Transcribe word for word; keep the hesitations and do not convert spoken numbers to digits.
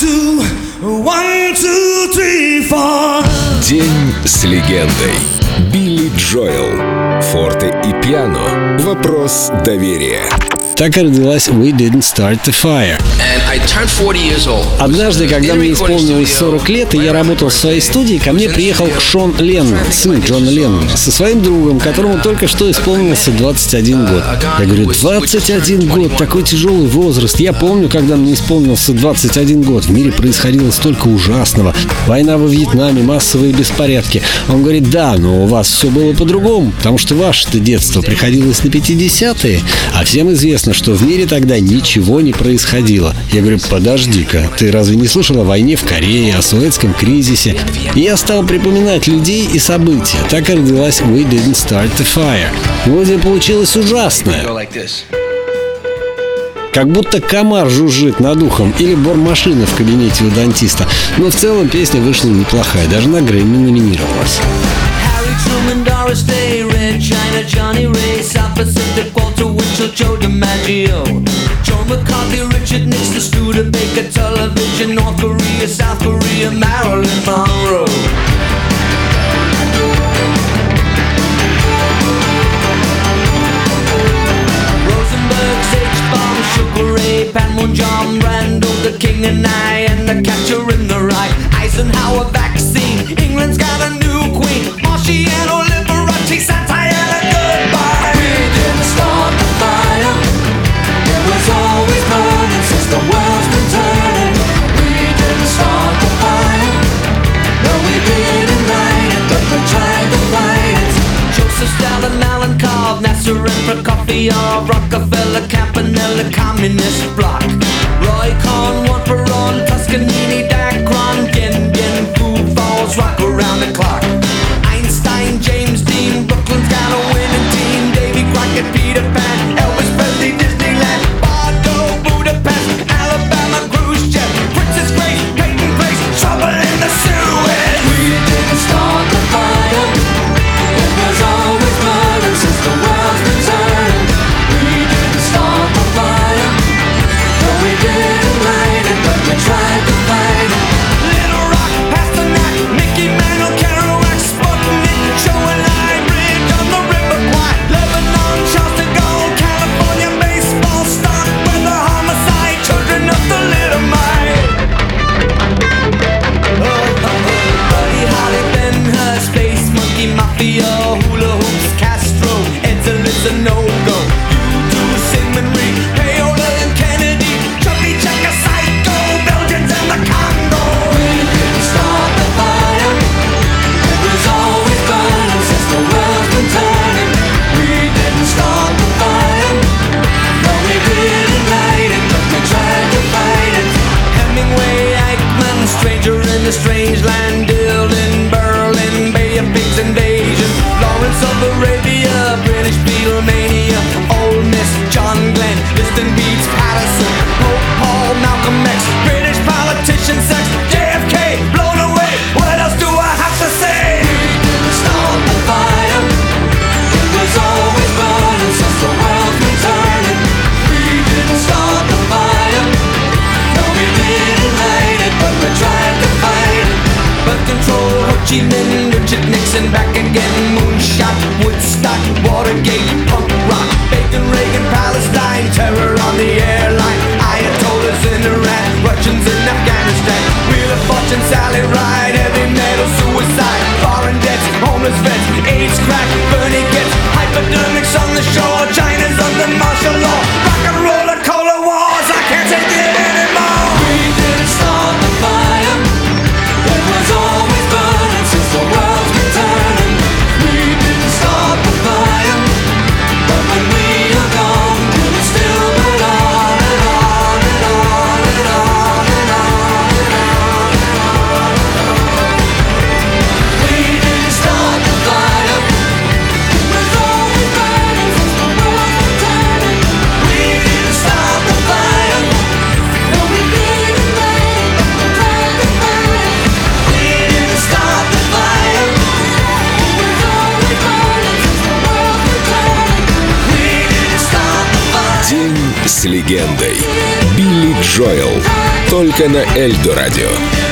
two, one, two, three, four. День с легендой. Билли Джоэл. Форте и пиано. Вопрос доверия. Так и родилась We Didn't Start the Fire. Однажды, когда мне исполнилось сорок лет, и я работал в своей студии, ко мне приехал Шон Леннон, сын Джона Леннона, со своим другом, которому только что исполнился двадцать один год. Я говорю, двадцать один год, такой тяжелый возраст. Я помню, когда мне исполнился двадцать один год, в мире происходило столько ужасного. Война во Вьетнаме, массовые беспорядки. Он говорит, да, но у вас все было по-другому, потому что ваше-то детство приходилось на пятидесятые, а всем известно, что в мире тогда ничего не происходило. Я говорю, подожди-ка, ты разве не слышал о войне в Корее, о Суэцком кризисе? И я стал припоминать людей и события. Так и родилась We Didn't Start the Fire. Вроде получилось ужасное. Как будто комар жужжит над ухом или бормашина в кабинете у дантиста. Но в целом песня вышла неплохая, даже на Грэмми номинировалась. Joe DiMaggio, John McCarthy, Richard Nixon, Studebaker, television, North Korea, South Korea, Marilyn Monroe. Rosenberg's H-bomb, Sugar Ray, Panmunjom, Randall, The King and I, and The Catcher in the Rye. Eisenhower vaccine, England's got a new queen, Marciano, Liberace, satire and goodbye. We didn't start the fire, it was always burning since the world's been turning. We didn't start the fire, no we didn't light it, but we tried to fight it. Joseph Stalin, Alan Cobb, Nasser and Prokofiev, Rockefeller, Campanella, Communist Bloc, Roy Cohn, One for All, Toscanini, Dacron, Yen Yen, Food Falls, rock around the clock. Einstein, James Dean, Brooklyn's got a winning team, Davy Crockett, Peter Pan, Elvis Presley, Disneyland, Bardo, Budapest, Alabama, Khrushchev, Princess Grace, Peyton Grace, trouble in the Suez. We didn't start the fire, it was always burning since the world's been turning. We didn't start the fire, no we didn't light it, but we tried to fight it. Little Rock, Pasternak, Mickey Mantle, Kerouac, Sputnik, Joe and I, Bridge on the River Kwai, Lebanon, Charles de Gaulle, California, baseball, stock, weather, homicide, children of the little mite. Oh, oh, oh. Buddy Holly, Ben-Hur, Space Monkey, Mafia, Hula Hoops, Castro, Edsel is a no-go, U two, Syngman Rhee, Paola and Kennedy, Chubby Checker, Psycho, Belgians and the Congo. We didn't start the fire, it was always burning since the world's been turning. We didn't start the fire, no we didn't light it, but we tried to fight it. Hemingway, Eichmann, Stranger in a Strange Land, Dylan, Berlin, Bay of Pigs invasion, Lawrence of Arabia, British Beatlemania, Ole Miss, John Glenn, Liston beats Patterson, Pope Paul, Malcolm X, British politician sex, J F K, blown away. What else do I have to say? We didn't start the fire, it was always burning since the world's been turning. We didn't start the fire, no we didn't light it, but we tried to fight it. Birth control, Ho Chi Minh, Richard Nixon back again, moonshot, Woodstock, Watergate, punk rock, Bacon, Reagan, Palestine, terror on the airline, Ayatollahs in Iran, Russians in Afghanistan, Wheel of Fortune, Sally Ride, heavy metal, suicide, foreign debts, homeless vets, AIDS crack, Bernie Kits, hypodermics on the shore, China's under martial law, rock and roller, cola wars, I can't take it anymore. We didn't start the fire, it was always burning since the world's been turning. We didn't start the fire, but when we are gone, will it still burn on and on and on and on and on and on and on and on. We didn't start the fire, it was always burning since the world's been turning. We didn't start the fire, no we didn't light it, but we tried to fight it. We didn't start the fire, it was always burning since the world's been turning. We didn't start the fire. День с легендой. Билли Джоэл. только на Эльдо Радио.